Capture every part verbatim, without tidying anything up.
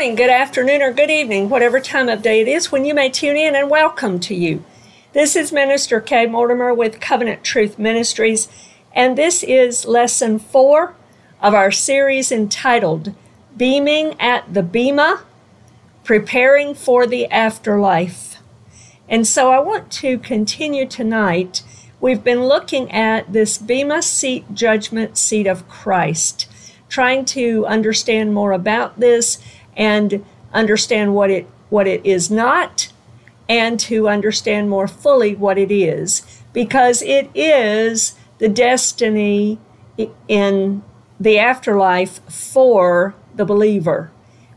morning, good afternoon, or good evening, whatever time of day it is when you may tune in, and welcome to you. This is Minister Kay Mortimer with Covenant Truth Ministries, and this is Lesson four of our series entitled, Beaming at the Bema, Preparing for the Afterlife. And so I want to continue tonight. We've been looking at this Bema seat, judgment seat of Christ, trying to understand more about this and understand what it what it is not, and to understand more fully what it is, because it is the destiny in the afterlife for the believer.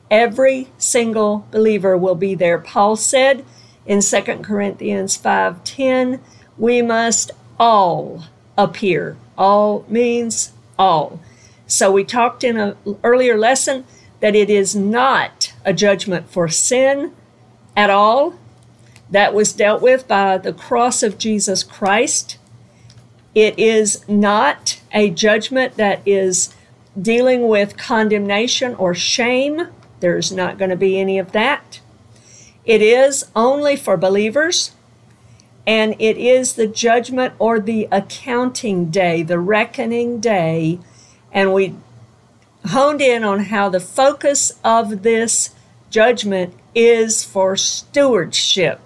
Every single believer will be there. Paul said in Second Corinthians five ten, we must all appear. All means all. So we talked in an earlier lesson that it is not a judgment for sin at all. That was dealt with by the cross of Jesus Christ. It is not a judgment that is dealing with condemnation or shame. There's not going to be any of that. It is only for believers. And it is the judgment or the accounting day, the reckoning day. And we honed in on how the focus of this judgment is for stewardship,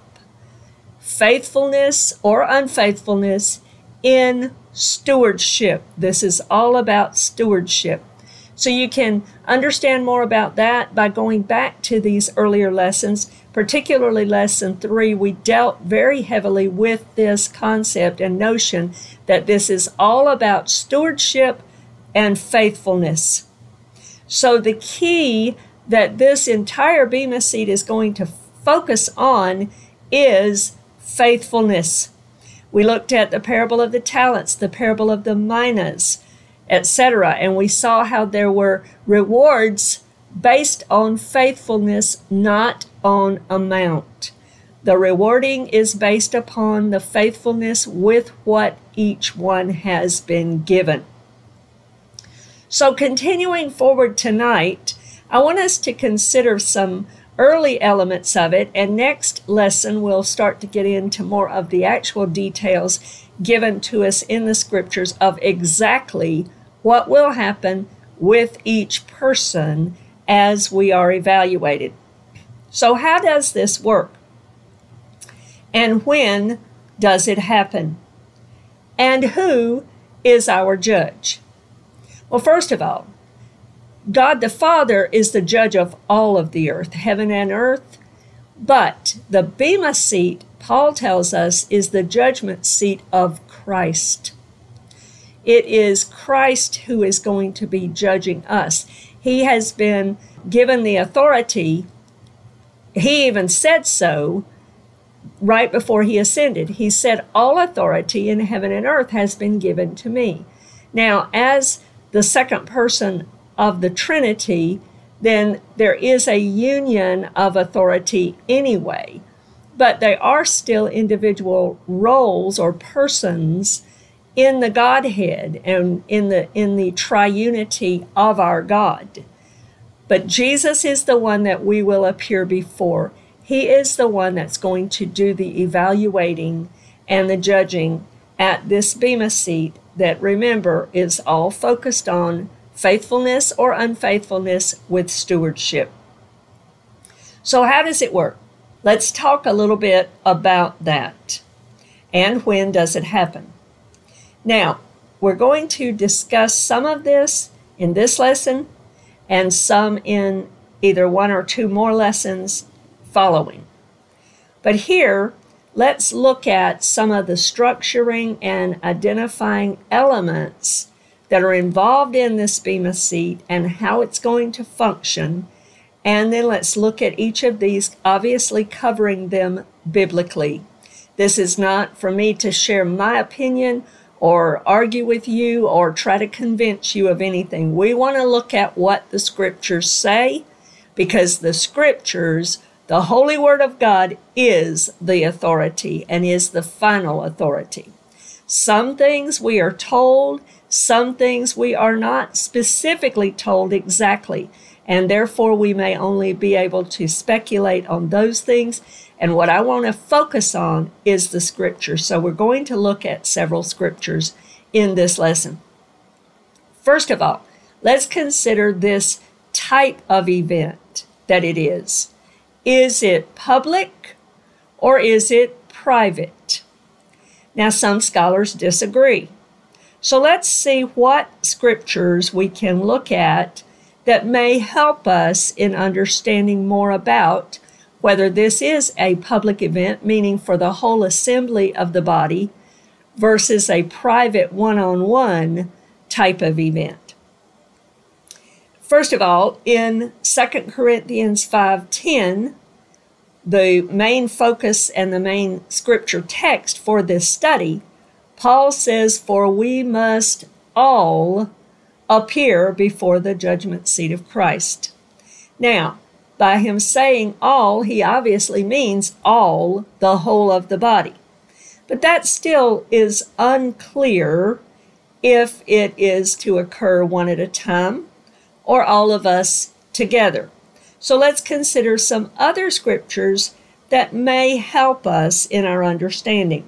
faithfulness or unfaithfulness in stewardship. This is all about stewardship. So you can understand more about that by going back to these earlier lessons, particularly lesson three. We dealt very heavily with this concept and notion that this is all about stewardship and faithfulness. So the key that this entire Bema seat is going to focus on is faithfulness. We looked at the parable of the talents, the parable of the minas, et cetera. And we saw how there were rewards based on faithfulness, not on amount. The rewarding is based upon the faithfulness with what each one has been given. So continuing forward tonight, I want us to consider some early elements of it, and next lesson we'll start to get into more of the actual details given to us in the scriptures of exactly what will happen with each person as we are evaluated. So how does this work? And when does it happen? And who is our judge? Well, first of all, God the Father is the judge of all of the earth, heaven and earth. But the Bema seat, Paul tells us, is the judgment seat of Christ. It is Christ who is going to be judging us. He has been given the authority. He even said so right before he ascended. He said, all authority in heaven and earth has been given to me. Now, as the second person of the Trinity, then there is a union of authority anyway, but they are still individual roles or persons in the Godhead and in the in the triunity of our God. But Jesus is the one that we will appear before. He is the one that's going to do the evaluating and the judging at this Bema seat that, remember, is all focused on faithfulness or unfaithfulness with stewardship. So how does it work? Let's talk a little bit about that. And when does it happen? Now, we're going to discuss some of this in this lesson and some in either one or two more lessons following. But here, let's look at some of the structuring and identifying elements that are involved in this Bema seat and how it's going to function. And then let's look at each of these, obviously covering them biblically. This is not for me to share my opinion or argue with you or try to convince you of anything. We want to look at what the scriptures say, because the scriptures, the Holy Word of God, is the authority and is the final authority. Some things we are told, some things we are not specifically told exactly, and therefore we may only be able to speculate on those things. And what I want to focus on is the scripture. So we're going to look at several scriptures in this lesson. First of all, let's consider this type of event that it is. Is it public or is it private? Now, some scholars disagree. So let's see what scriptures we can look at that may help us in understanding more about whether this is a public event, meaning for the whole assembly of the body, versus a private one-on-one type of event. First of all, in Second Corinthians five ten, the main focus and the main scripture text for this study, Paul says, "For we must all appear before the judgment seat of Christ." Now, by him saying all, he obviously means all, the whole of the body. But that still is unclear if it is to occur one at a time or all of us together. So let's consider some other scriptures that may help us in our understanding.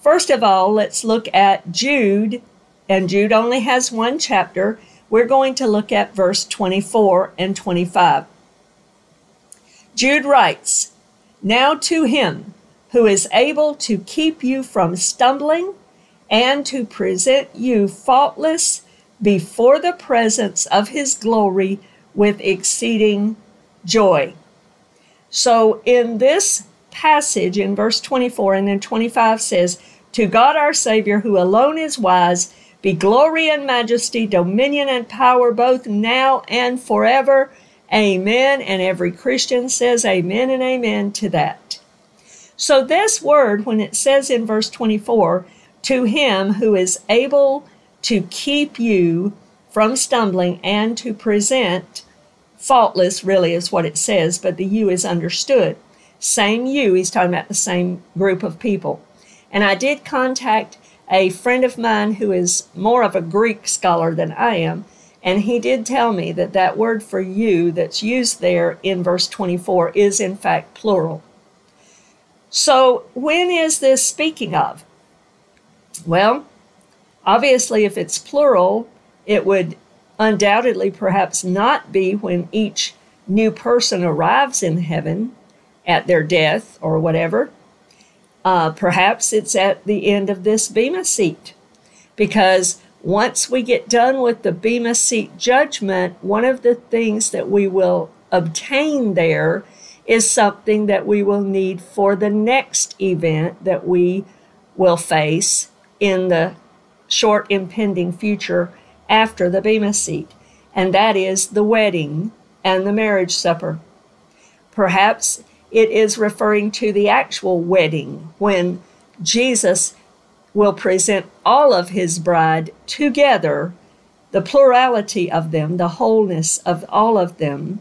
First of all, let's look at Jude, and Jude only has one chapter. We're going to look at verse twenty-four and twenty-five. Jude writes, "Now to him who is able to keep you from stumbling and to present you faultless before the presence of his glory with exceeding joy." So in this passage, in verse twenty-four and then twenty-five says, "To God our Savior, who alone is wise, be glory and majesty, dominion and power, both now and forever. Amen." And every Christian says amen and amen to that. So this word, when it says in verse twenty-four, "to him who is able to keep you from stumbling and to present faultless," really is what it says, but the "you" is understood. Same "you," he's talking about the same group of people. And I did contact a friend of mine who is more of a Greek scholar than I am, and he did tell me that that word for "you" that's used there in verse twenty-four is in fact plural. So when is this speaking of? Well, obviously, if it's plural, it would undoubtedly perhaps not be when each new person arrives in heaven at their death or whatever. Uh, perhaps it's at the end of this Bema seat, because once we get done with the Bema seat judgment, one of the things that we will obtain there is something that we will need for the next event that we will face in the short impending future after the Bema seat, and that is the wedding and the marriage supper. Perhaps it is referring to the actual wedding when Jesus will present all of his bride together, the plurality of them, the wholeness of all of them,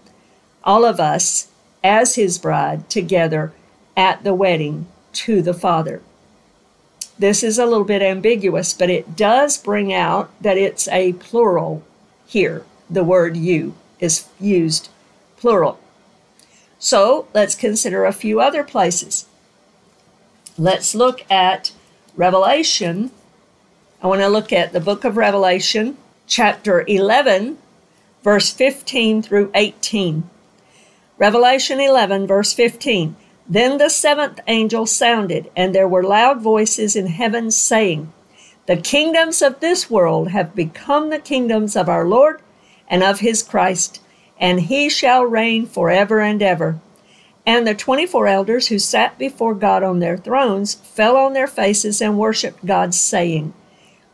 all of us, as his bride together at the wedding to the Father. This is a little bit ambiguous, but it does bring out that it's a plural here. The word "you" is used plural. So let's consider a few other places. Let's look at Revelation. I want to look at the book of Revelation, chapter eleven, verse fifteen through eighteen. Revelation eleven, verse fifteen, "Then the seventh angel sounded, and there were loud voices in heaven saying, 'The kingdoms of this world have become the kingdoms of our Lord and of his Christ, and he shall reign forever and ever.' And the twenty-four elders who sat before God on their thrones fell on their faces and worshipped God, saying,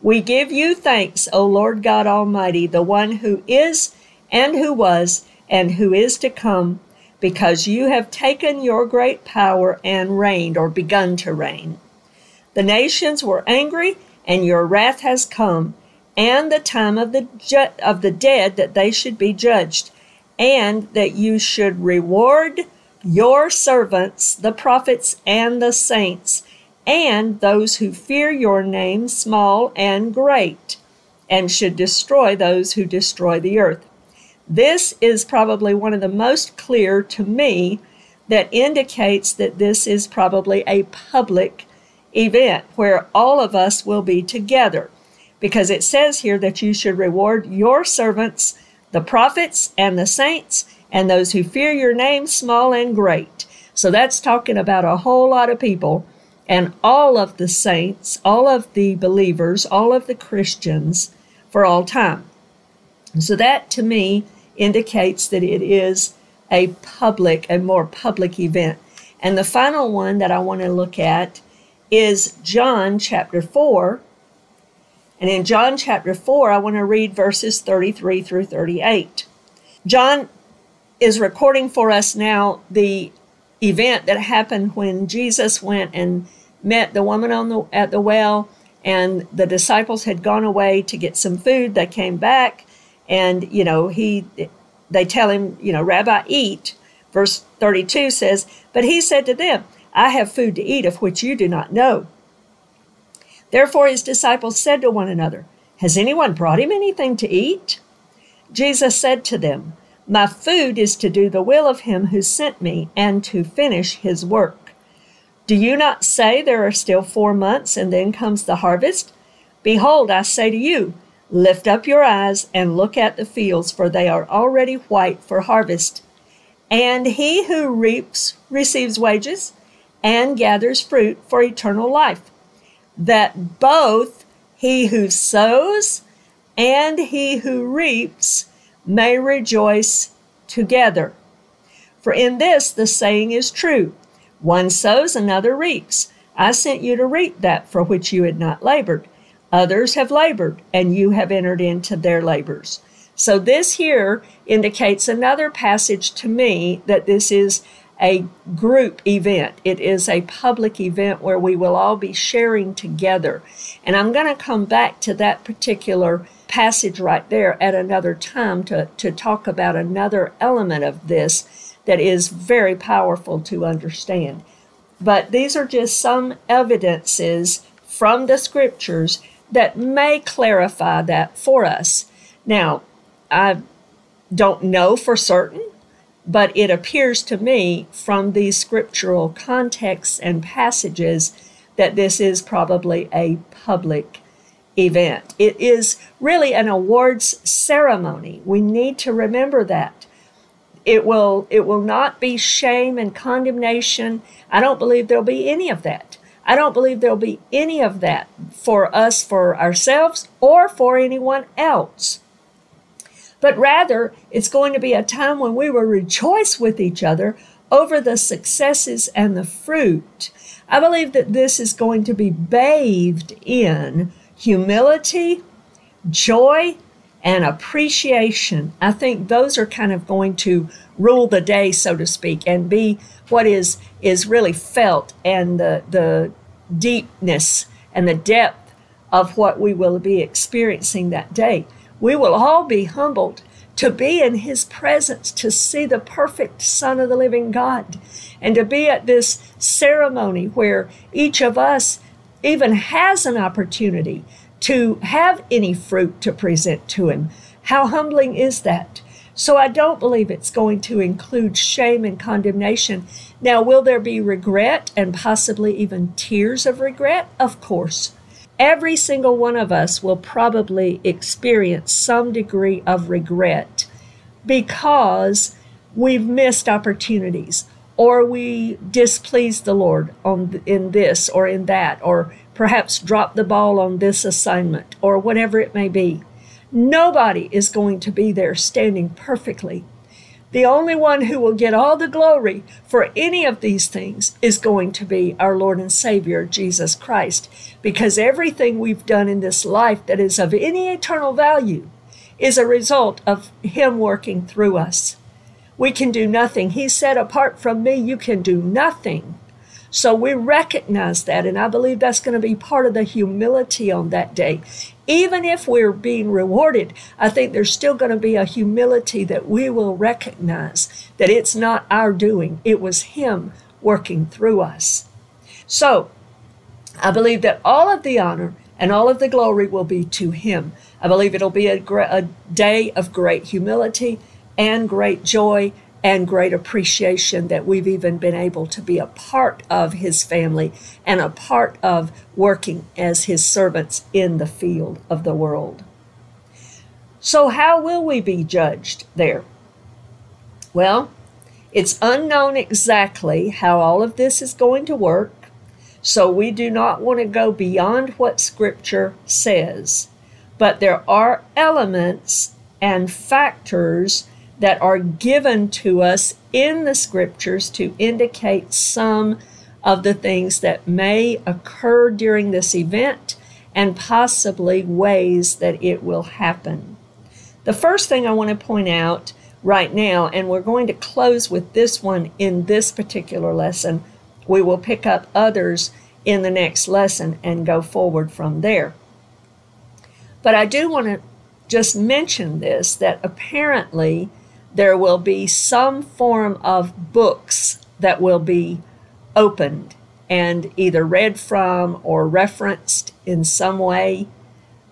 'We give you thanks, O Lord God Almighty, the one who is and who was and who is to come, because you have taken your great power and reigned,'" or begun to reign. "The nations were angry, and your wrath has come, and the time of the ju- of the dead that they should be judged, and that you should reward your servants, the prophets and the saints, and those who fear your name, small and great, and should destroy those who destroy the earth. This is probably one of the most clear to me that indicates that this is probably a public event where all of us will be together, because it says here that you should reward your servants, the prophets and the saints, and those who fear your name, small and great. So that's talking about a whole lot of people, and all of the saints, all of the believers, all of the Christians for all time. So that to me indicates that it is a public, a more public event. And the final one that I want to look at is John chapter four. And in John chapter four, I want to read verses thirty-three through thirty-eight. John is recording for us now the event that happened when Jesus went and met the woman on the, at the well, and the disciples had gone away to get some food. They came back, and, you know, he... they tell him, you know, Rabbi, eat. Verse thirty-two says, but he said to them, I have food to eat of which you do not know. Therefore his disciples said to one another, has anyone brought him anything to eat? Jesus said to them, my food is to do the will of him who sent me and to finish his work. Do you not say there are still four months and then comes the harvest? Behold, I say to you, lift up your eyes and look at the fields, for they are already white for harvest. And he who reaps receives wages and gathers fruit for eternal life, that both he who sows and he who reaps may rejoice together. For in this the saying is true, one sows, another reaps. I sent you to reap that for which you had not labored. Others have labored, and you have entered into their labors. So this here indicates another passage to me that this is a group event. It is a public event where we will all be sharing together. And I'm going to come back to that particular passage right there at another time to, to talk about another element of this that is very powerful to understand. But these are just some evidences from the scriptures that may clarify that for us. Now, I don't know for certain, but it appears to me from these scriptural contexts and passages that this is probably a public event. It is really an awards ceremony. We need to remember that. It will, it will not be shame and condemnation. I don't believe there'll be any of that. I don't believe there'll be any of that for us, for ourselves, or for anyone else. But rather, it's going to be a time when we will rejoice with each other over the successes and the fruit. I believe that this is going to be bathed in humility, joy, and appreciation. I think those are kind of going to rule the day, so to speak, and be what is is really felt, and the, the deepness and the depth of what we will be experiencing that day. We will all be humbled to be in his presence, to see the perfect Son of the living God, and to be at this ceremony where each of us even has an opportunity to have any fruit to present to him. How humbling is that? So I don't believe it's going to include shame and condemnation. Now, will there be regret and possibly even tears of regret? Of course. Every single one of us will probably experience some degree of regret because we've missed opportunities, or we displeased the Lord on in this or in that, or perhaps dropped the ball on this assignment, or whatever it may be. Nobody is going to be there standing perfectly. The only one who will get all the glory for any of these things is going to be our Lord and Savior, Jesus Christ, because everything we've done in this life that is of any eternal value is a result of him working through us. We can do nothing. He said, apart from me, you can do nothing. So we recognize that, and I believe that's going to be part of the humility on that day. Even if we're being rewarded, I think there's still going to be a humility that we will recognize that it's not our doing. It was him working through us. So I believe that all of the honor and all of the glory will be to him. I believe it'll be a, a day of great humility and great joy and great appreciation that we've even been able to be a part of his family and a part of working as his servants in the field of the world. So how will we be judged there? Well, it's unknown exactly how all of this is going to work, so we do not want to go beyond what Scripture says. But there are elements and factors that are given to us in the Scriptures to indicate some of the things that may occur during this event and possibly ways that it will happen. The first thing I want to point out right now, and we're going to close with this one in this particular lesson. We will pick up others in the next lesson and go forward from there. But I do want to just mention this, that apparently there will be some form of books that will be opened and either read from or referenced in some way.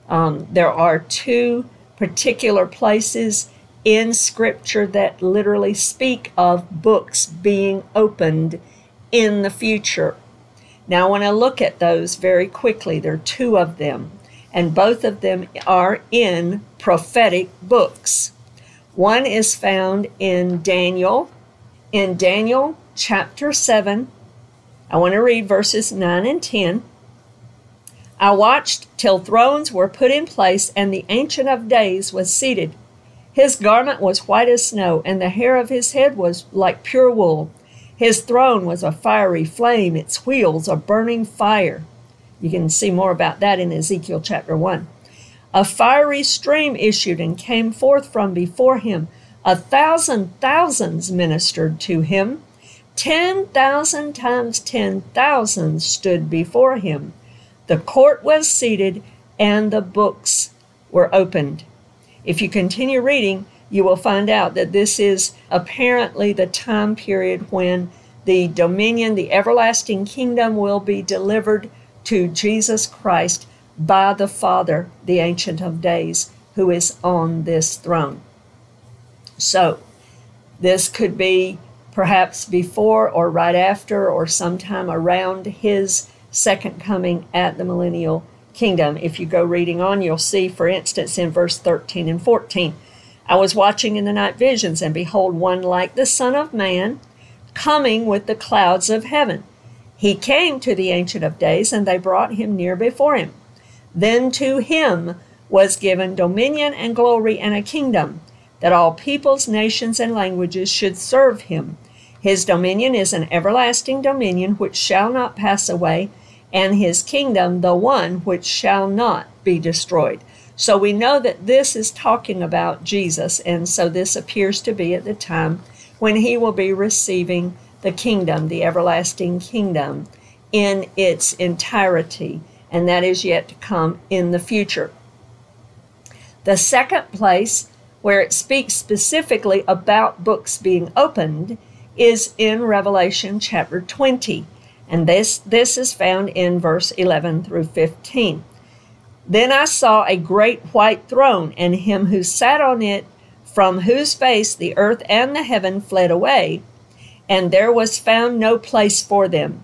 Um, there are two particular places in Scripture that literally speak of books being opened in the future. Now, I want to look at those very quickly. There are two of them, and both of them are in prophetic books. One is found in Daniel, in Daniel chapter seven. I want to read verses nine and ten. I watched till thrones were put in place, and the Ancient of Days was seated. His garment was white as snow, and the hair of his head was like pure wool. His throne was a fiery flame, its wheels a burning fire. You can see more about that in Ezekiel chapter one. A fiery stream issued and came forth from before him. A thousand thousands ministered to him. Ten thousand times ten thousand stood before him. The court was seated, and the books were opened. If you continue reading, you will find out that this is apparently the time period when the dominion, the everlasting kingdom, will be delivered to Jesus Christ by the Father, the Ancient of Days, who is on this throne. So this could be perhaps before or right after or sometime around his second coming at the millennial kingdom. If you go reading on, you'll see, for instance, in verse thirteen and fourteen, I was watching in the night visions, and behold, one like the Son of Man coming with the clouds of heaven. He came to the Ancient of Days, and they brought him near before him. Then to him was given dominion and glory and a kingdom, that all peoples, nations, and languages should serve him. His dominion is an everlasting dominion which shall not pass away, and his kingdom the one which shall not be destroyed. So we know that this is talking about Jesus, and so this appears to be at the time when he will be receiving the kingdom, the everlasting kingdom, in its entirety, and that is yet to come in the future. The second place where it speaks specifically about books being opened is in Revelation chapter twenty. And this, this is found in verse eleven through fifteen. Then I saw a great white throne, and him who sat on it, from whose face the earth and the heaven fled away, and there was found no place for them.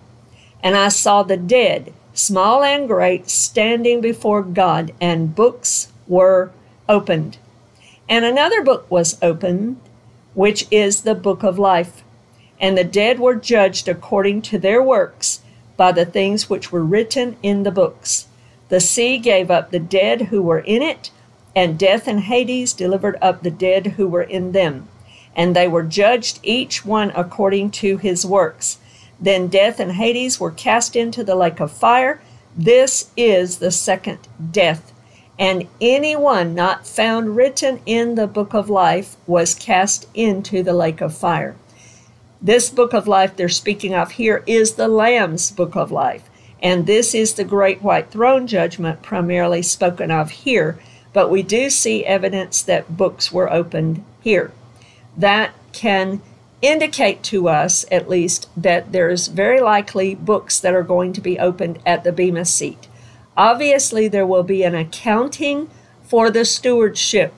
And I saw the dead, small and great, standing before God, and books were opened. And another book was opened, which is the book of life. And the dead were judged according to their works by the things which were written in the books. The sea gave up the dead who were in it, and death and Hades delivered up the dead who were in them. And they were judged each one according to his works. Then death and Hades were cast into the lake of fire. This is the second death. And anyone not found written in the book of life was cast into the lake of fire. This book of life they're speaking of here is the Lamb's book of life. And this is the great white throne judgment primarily spoken of here. But we do see evidence that books were opened here. That can indicate to us, at least, that there's very likely books that are going to be opened at the Bema seat. Obviously, there will be an accounting for the stewardship.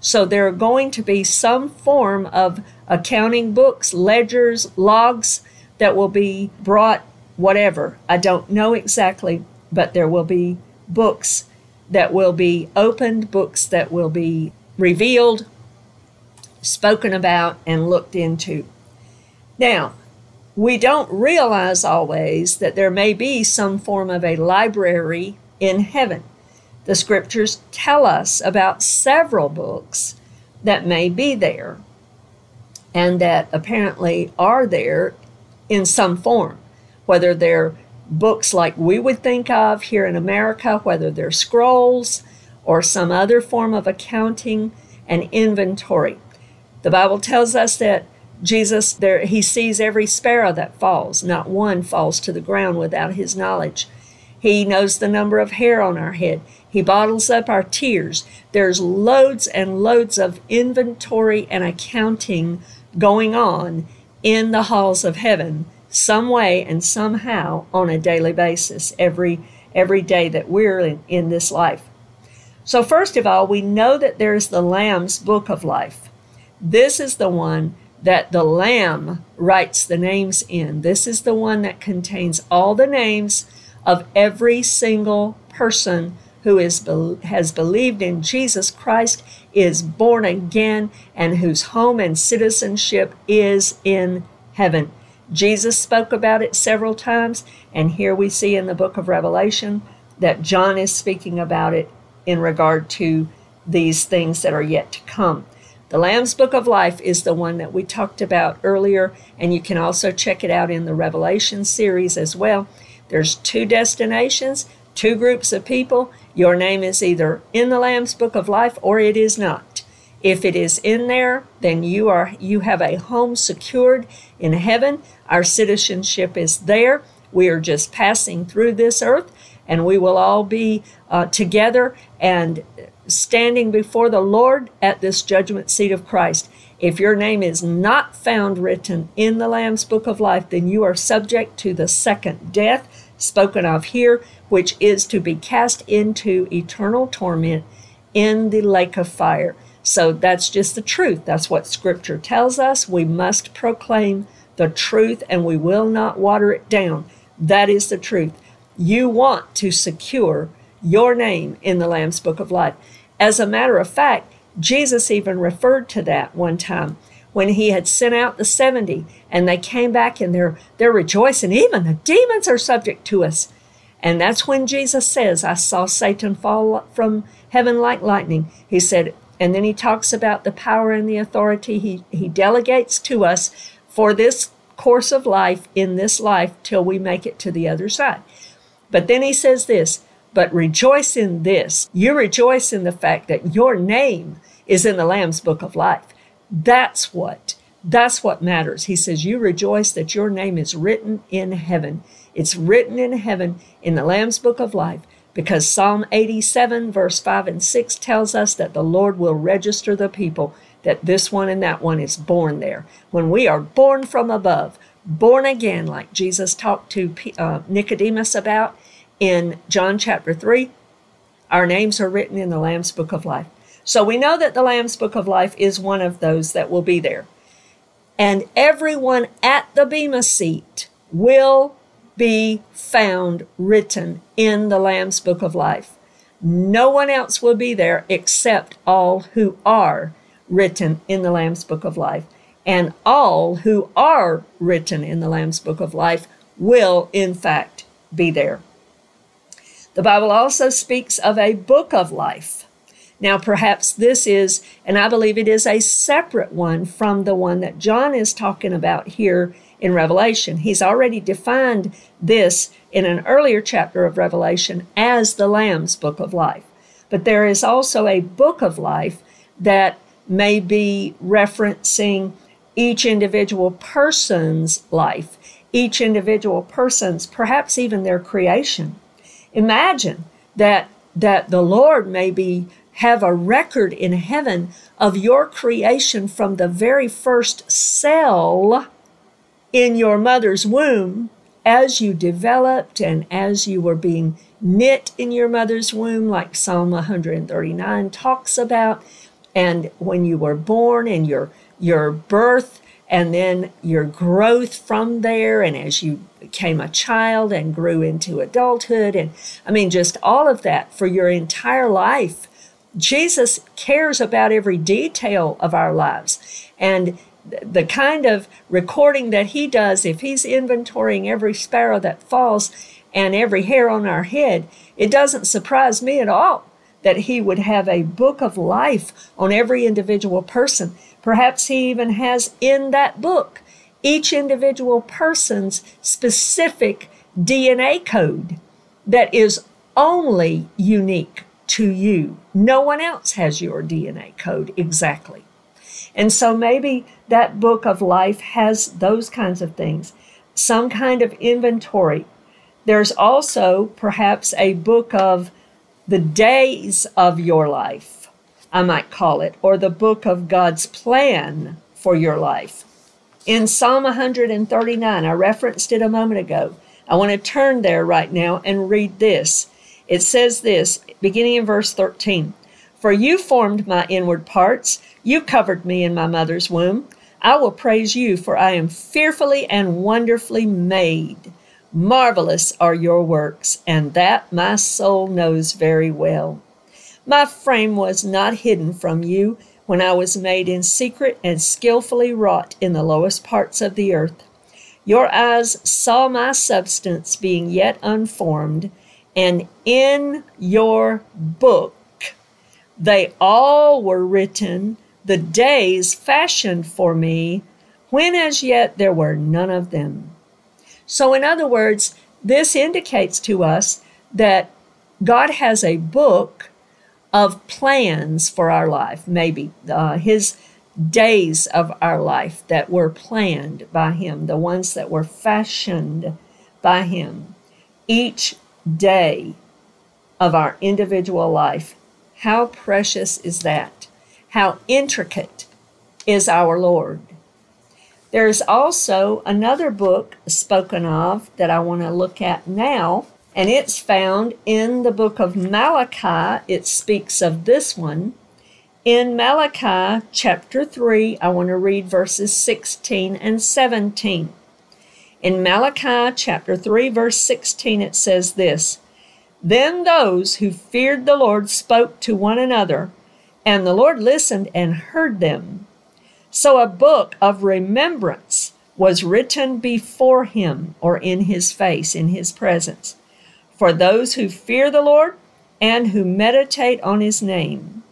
So there are going to be some form of accounting books, ledgers, logs that will be brought, whatever. I don't know exactly, but there will be books that will be opened, books that will be revealed, spoken about, and looked into. Now, we don't realize always that there may be some form of a library in heaven. The scriptures tell us about several books that may be there and that apparently are there in some form, whether they're books like we would think of here in America, whether they're scrolls or some other form of accounting and inventory. The Bible tells us that Jesus, there, he sees every sparrow that falls. Not one falls to the ground without his knowledge. He knows the number of hair on our head. He bottles up our tears. There's loads and loads of inventory and accounting going on in the halls of heaven, some way and somehow on a daily basis, every, every day that we're in, in this life. So first of all, we know that there's the Lamb's Book of Life. This is the one that the Lamb writes the names in. This is the one that contains all the names of every single person who is has believed in Jesus Christ, is born again, and whose home and citizenship is in heaven. Jesus spoke about it several times, and here we see in the book of Revelation that John is speaking about it in regard to these things that are yet to come. The Lamb's Book of Life is the one that we talked about earlier, and you can also check it out in the Revelation series as well. There's two destinations, two groups of people. Your name is either in the Lamb's Book of Life or it is not. If it is in there, then you are you have a home secured in heaven. Our citizenship is there. We are just passing through this earth, and we will all be uh, together and standing before the Lord at this judgment seat of Christ. If your name is not found written in the Lamb's Book of Life, then you are subject to the second death spoken of here, which is to be cast into eternal torment in the lake of fire. So that's just the truth. That's what Scripture tells us. We must proclaim the truth, and we will not water it down. That is the truth. You want to secure your name in the Lamb's Book of Life. As a matter of fact, Jesus even referred to that one time when he had sent out the seventy, and they came back and they're, they're rejoicing. Even the demons are subject to us. And that's when Jesus says, I saw Satan fall from heaven like lightning. He said, and then he talks about the power and the authority he, he delegates to us for this course of life, in this life, till we make it to the other side. But then he says this, but rejoice in this. You rejoice in the fact that your name is in the Lamb's Book of Life. That's what, that's what matters. He says, you rejoice that your name is written in heaven. It's written in heaven in the Lamb's Book of Life, because Psalm eighty-seven, verse five and six tells us that the Lord will register the people, that this one and that one is born there. When we are born from above, born again, like Jesus talked to uh, Nicodemus about, in John chapter three, our names are written in the Lamb's Book of Life. So we know that the Lamb's Book of Life is one of those that will be there. And everyone at the Bema seat will be found written in the Lamb's Book of Life. No one else will be there except all who are written in the Lamb's Book of Life. And all who are written in the Lamb's Book of Life will, in fact, be there. The Bible also speaks of a book of life. Now, perhaps this is, and I believe it is a separate one from the one that John is talking about here in Revelation. He's already defined this in an earlier chapter of Revelation as the Lamb's Book of Life. But there is also a book of life that may be referencing each individual person's life, each individual person's, perhaps even their creation. Imagine that that the Lord may be, have a record in heaven of your creation from the very first cell in your mother's womb, as you developed and as you were being knit in your mother's womb, like Psalm one thirty-nine talks about, and when you were born and your your birth and then your growth from there, and as you became a child and grew into adulthood, and I mean, just all of that for your entire life. Jesus cares about every detail of our lives, and the kind of recording that he does, if he's inventorying every sparrow that falls and every hair on our head, it doesn't surprise me at all that he would have a book of life on every individual person. Perhaps he even has in that book each individual person's specific D N A code that is only unique to you. No one else has your D N A code exactly. And so maybe that book of life has those kinds of things, some kind of inventory. There's also perhaps a book of the days of your life, I might call it, or the book of God's plan for your life. In Psalm one thirty-nine, I referenced it a moment ago. I want to turn there right now and read this. It says this, beginning in verse thirteen. For you formed my inward parts. You covered me in my mother's womb. I will praise you, for I am fearfully and wonderfully made. Marvelous are your works, and that my soul knows very well. My frame was not hidden from you when I was made in secret and skillfully wrought in the lowest parts of the earth. Your eyes saw my substance being yet unformed, and in your book they all were written, the days fashioned for me, when as yet there were none of them. So in other words, this indicates to us that God has a book of plans for our life, maybe uh, his days of our life that were planned by him, the ones that were fashioned by him. Each day of our individual life. How precious is that? How intricate is our Lord? There is also another book spoken of that I want to look at now, and it's found in the book of Malachi. It speaks of this one. In Malachi chapter three, I want to read verses sixteen and seventeen. In Malachi chapter three, verse sixteen, it says this, Then those who feared the Lord spoke to one another, and the Lord listened and heard them. So a book of remembrance was written before him, or in his face, in his presence, for those who fear the Lord and who meditate on his name.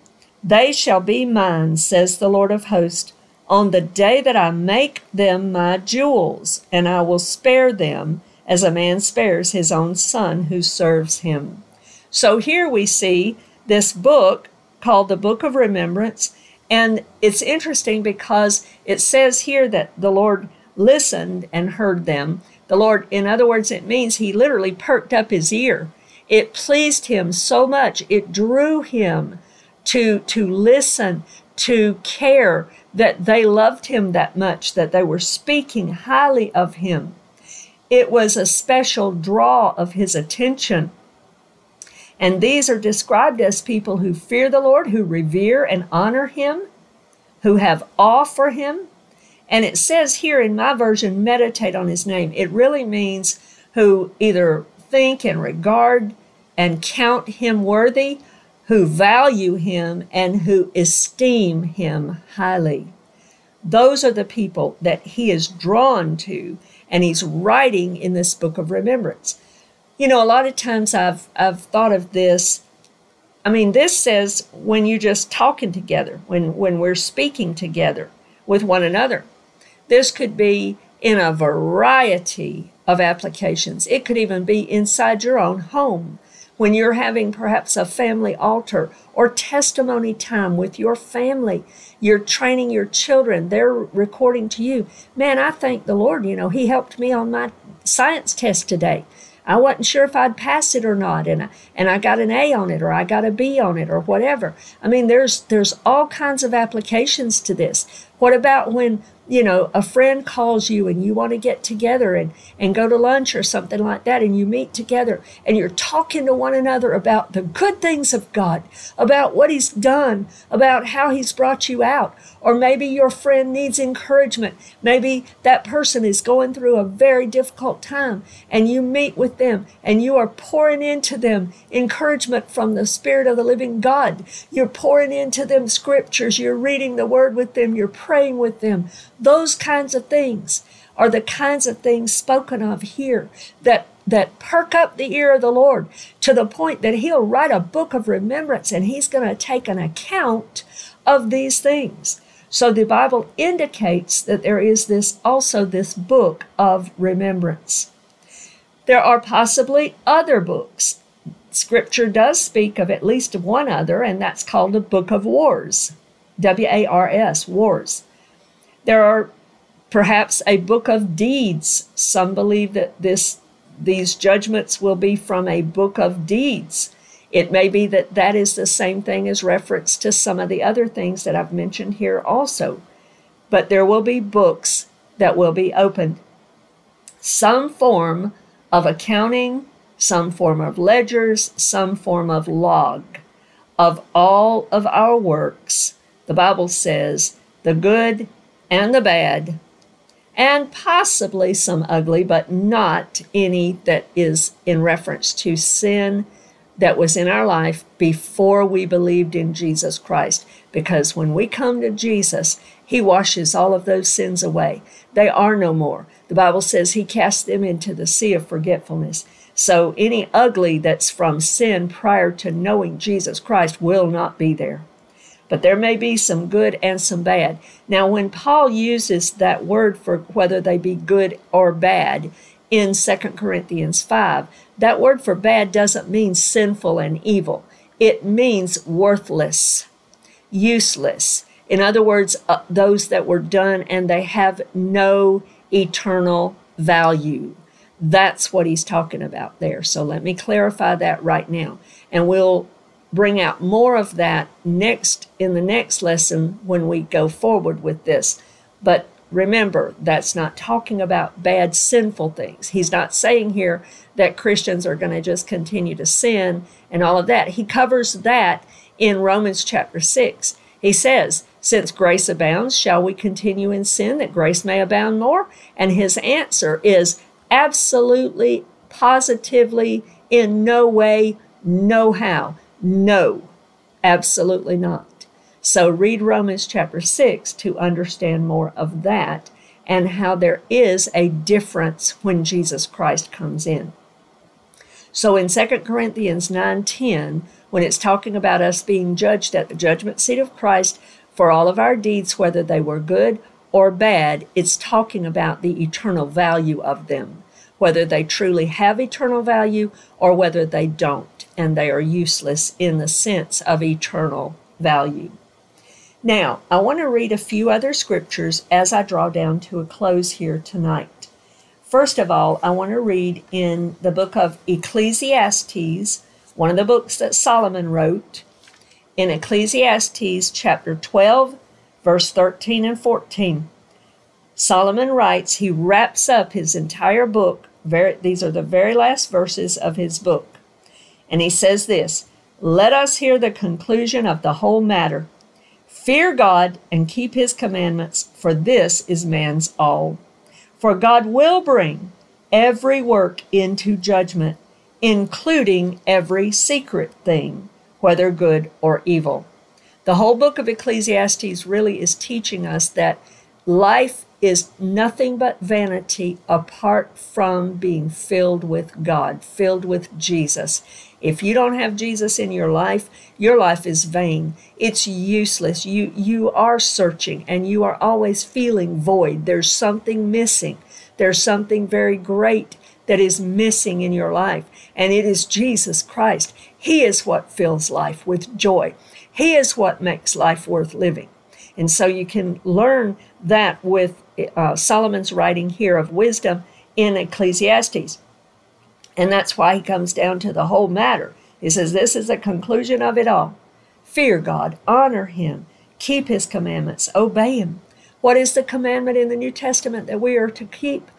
They shall be mine, says the Lord of hosts, on the day that I make them my jewels, and I will spare them, as a man spares his own son who serves him. So here we see this book called the Book of Remembrance, and it's interesting because it says here that the Lord listened and heard them. The Lord, in other words, it means he literally perked up his ear. It pleased him so much. It drew him to, to listen, to care, that they loved him that much, that they were speaking highly of him. It was a special draw of his attention. And these are described as people who fear the Lord, who revere and honor him, who have awe for him. And it says here in my version, meditate on his name. It really means who either think and regard and count him worthy, who value him, and who esteem him highly. Those are the people that he is drawn to, and he's writing in this book of remembrance. You know, a lot of times I've I've thought of this. I mean, this says when you're just talking together, when, when we're speaking together with one another. This could be in a variety of applications. It could even be inside your own home when you're having perhaps a family altar or testimony time with your family. You're training your children. They're recording to you. Man, I thank the Lord. You know, he helped me on my science test today. I wasn't sure if I'd pass it or not, and I, and I got an A on it, or I got a B on it, or whatever. I mean, there's there's all kinds of applications to this. What about when, you know, a friend calls you and you want to get together and, and go to lunch or something like that, and you meet together and you're talking to one another about the good things of God, about what he's done, about how he's brought you out. Or maybe your friend needs encouragement. Maybe that person is going through a very difficult time, and you meet with them and you are pouring into them encouragement from the Spirit of the living God. You're pouring into them scriptures. You're reading the word with them. You're praying with them. Those kinds of things are the kinds of things spoken of here that, that perk up the ear of the Lord to the point that he'll write a book of remembrance, and he's going to take an account of these things. So the Bible indicates that there is this also this book of remembrance. There are possibly other books. Scripture does speak of at least one other, and that's called a book of wars, W A R S, wars. There are perhaps a book of deeds. Some believe that this these judgments will be from a book of deeds. It may be that that is the same thing as reference to some of the other things that I've mentioned here also. But there will be books that will be opened. Some form of accounting, some form of ledgers, some form of log of all of our works. The Bible says the good and the bad, and possibly some ugly, but not any that is in reference to sin that was in our life before we believed in Jesus Christ. Because when we come to Jesus, he washes all of those sins away. They are no more. The Bible says he cast them into the sea of forgetfulness. So any ugly that's from sin prior to knowing Jesus Christ will not be there. But there may be some good and some bad. Now, when Paul uses that word for whether they be good or bad in Second Corinthians five, that word for bad doesn't mean sinful and evil. It means worthless, useless. In other words, uh, those that were done and they have no eternal value. That's what he's talking about there. So let me clarify that right now. And we'll bring out more of that next in the next lesson when we go forward with this. But remember, that's not talking about bad, sinful things. He's not saying here that Christians are going to just continue to sin and all of that. He covers that in Romans chapter six. He says, since grace abounds, shall we continue in sin that grace may abound more? And his answer is absolutely, positively, in no way, no how. No, absolutely not. So read Romans chapter six to understand more of that and how there is a difference when Jesus Christ comes in. So in Second Corinthians nine ten, when it's talking about us being judged at the judgment seat of Christ for all of our deeds, whether they were good or bad, it's talking about the eternal value of them, whether they truly have eternal value or whether they don't, and they are useless in the sense of eternal value. Now, I want to read a few other scriptures as I draw down to a close here tonight. First of all, I want to read in the book of Ecclesiastes, one of the books that Solomon wrote, in Ecclesiastes chapter twelve, verse thirteen and fourteen. Solomon writes, he wraps up his entire book. Very, these are the very last verses of his book. And he says this, let us hear the conclusion of the whole matter. Fear God and keep his commandments, for this is man's all. For God will bring every work into judgment, including every secret thing, whether good or evil. The whole book of Ecclesiastes really is teaching us that life is nothing but vanity apart from being filled with God, filled with Jesus. If you don't have Jesus in your life, your life is vain. It's useless. You, you are searching and you are always feeling void. There's something missing. There's something very great that is missing in your life. And it is Jesus Christ. He is what fills life with joy. He is what makes life worth living. And so you can learn that with uh, Solomon's writing here of wisdom in Ecclesiastes. And that's why he comes down to the whole matter. He says, this is the conclusion of it all. Fear God, honor him, keep his commandments, obey him. What is the commandment in the New Testament that we are to keep?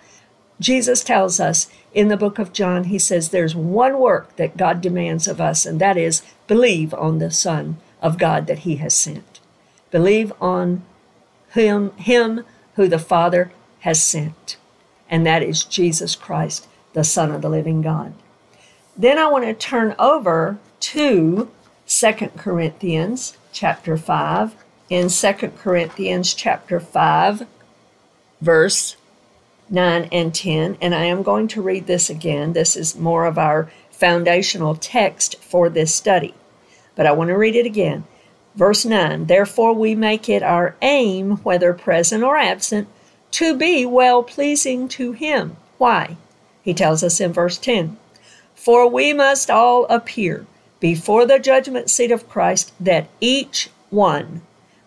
Jesus tells us in the book of John, he says there's one work that God demands of us, and that is believe on the Son of God that he has sent. Believe on him, him who the Father has sent, and that is Jesus Christ, the Son of the living God. Then I want to turn over to Second Corinthians chapter five. In Second Corinthians chapter five, verse nine and ten, and I am going to read this again. This is more of our foundational text for this study, but I want to read it again. Verse nine, therefore we make it our aim, whether present or absent, to be well-pleasing to him. Why? He tells us in verse ten, for we must all appear before the judgment seat of Christ, that each one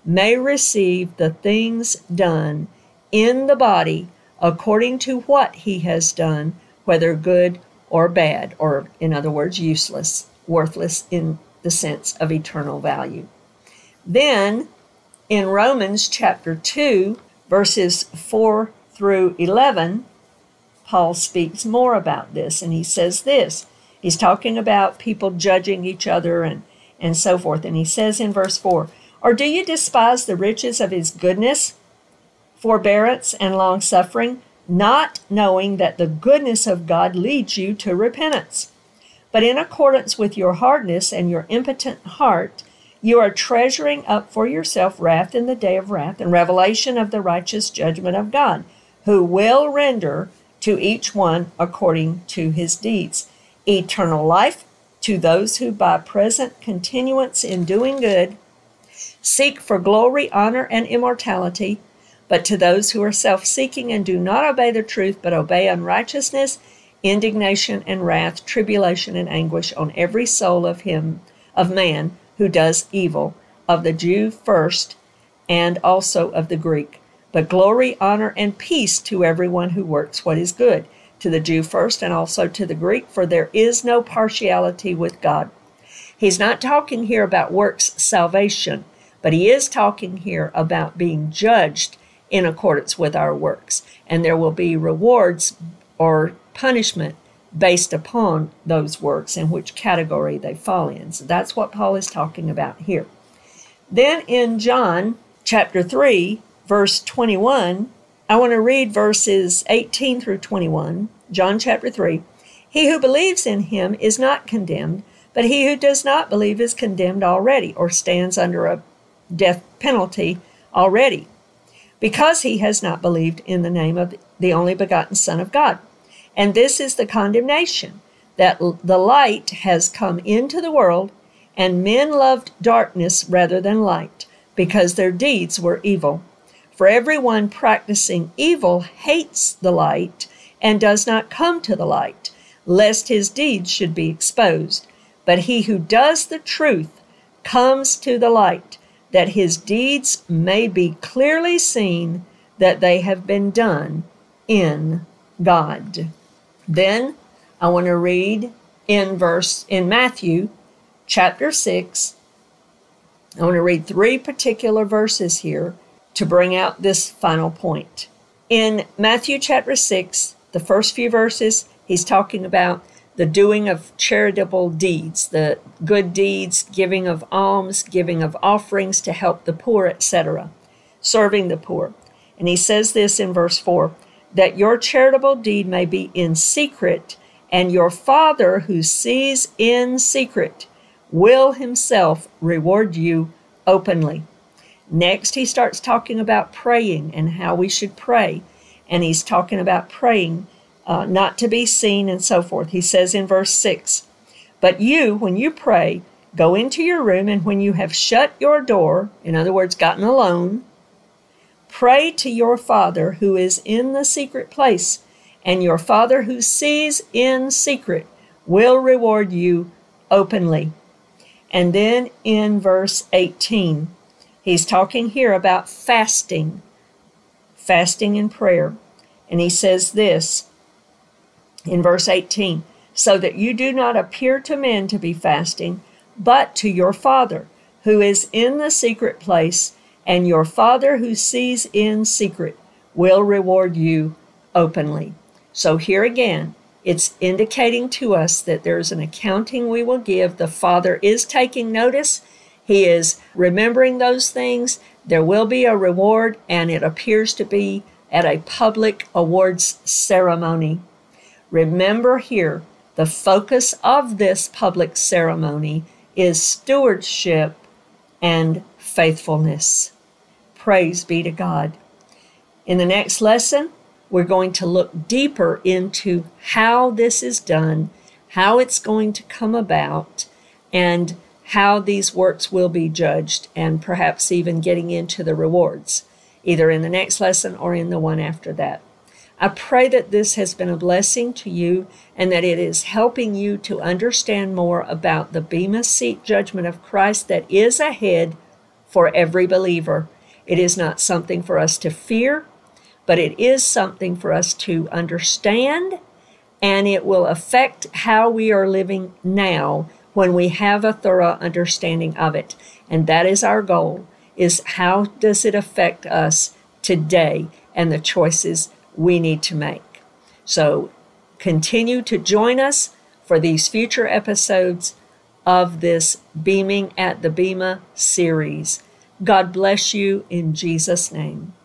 may receive the things done in the body according to what he has done, whether good or bad, or in other words, useless, worthless in the sense of eternal value. Then in Romans chapter two, verses four through eleven, Paul speaks more about this, and he says this. He's talking about people judging each other and, and so forth. And he says in verse four, or do you despise the riches of his goodness, forbearance, and long-suffering, not knowing that the goodness of God leads you to repentance? But in accordance with your hardness and your impotent heart, you are treasuring up for yourself wrath in the day of wrath and revelation of the righteous judgment of God, who will render to each one according to his deeds. Eternal life to those who by present continuance in doing good seek for glory, honor, and immortality, but to those who are self-seeking and do not obey the truth, but obey unrighteousness, indignation and wrath, tribulation and anguish on every soul of him, of man who does evil, of the Jew first, and also of the Greek. But glory, honor, and peace to everyone who works what is good, to the Jew first and also to the Greek, for there is no partiality with God. He's not talking here about works salvation, but he is talking here about being judged in accordance with our works, and there will be rewards or punishment based upon those works and which category they fall in. So that's what Paul is talking about here. Then in John chapter three, verse twenty-one, I want to read verses eighteen through twenty-one, John chapter three. He who believes in him is not condemned, but he who does not believe is condemned already, or stands under a death penalty already, because he has not believed in the name of the only begotten Son of God. And this is the condemnation, that the light has come into the world, and men loved darkness rather than light, because their deeds were evil. For everyone practicing evil hates the light and does not come to the light, lest his deeds should be exposed. But he who does the truth comes to the light, that his deeds may be clearly seen, that they have been done in God. Then I want to read in verse in Matthew chapter six. I want to read three particular verses here to bring out this final point. In Matthew chapter six, the first few verses, he's talking about the doing of charitable deeds, the good deeds, giving of alms, giving of offerings to help the poor, et cetera, serving the poor. And he says this in verse four, that your charitable deed may be in secret, and your Father who sees in secret will himself reward you openly. Next, he starts talking about praying and how we should pray. And he's talking about praying Uh, not to be seen, and so forth. He says in verse six, but you, when you pray, go into your room, and when you have shut your door, in other words, gotten alone, pray to your Father who is in the secret place, and your Father who sees in secret will reward you openly. And then in verse eighteen, he's talking here about fasting, fasting and prayer. And he says this, in verse eighteen, so that you do not appear to men to be fasting, but to your Father, who is in the secret place, and your Father who sees in secret will reward you openly. So here again, it's indicating to us that there's an accounting we will give. The Father is taking notice. He is remembering those things. There will be a reward, and it appears to be at a public awards ceremony. Remember here, the focus of this public ceremony is stewardship and faithfulness. Praise be to God. In the next lesson, we're going to look deeper into how this is done, how it's going to come about, and how these works will be judged, and perhaps even getting into the rewards, either in the next lesson or in the one after that. I pray that this has been a blessing to you and that it is helping you to understand more about the Bema Seat judgment of Christ that is ahead for every believer. It is not something for us to fear, but it is something for us to understand, and it will affect how we are living now when we have a thorough understanding of it. And that is our goal, is how does it affect us today and the choices we need to make. So continue to join us for these future episodes of this Beaming at the Bema series. God bless you in Jesus' name.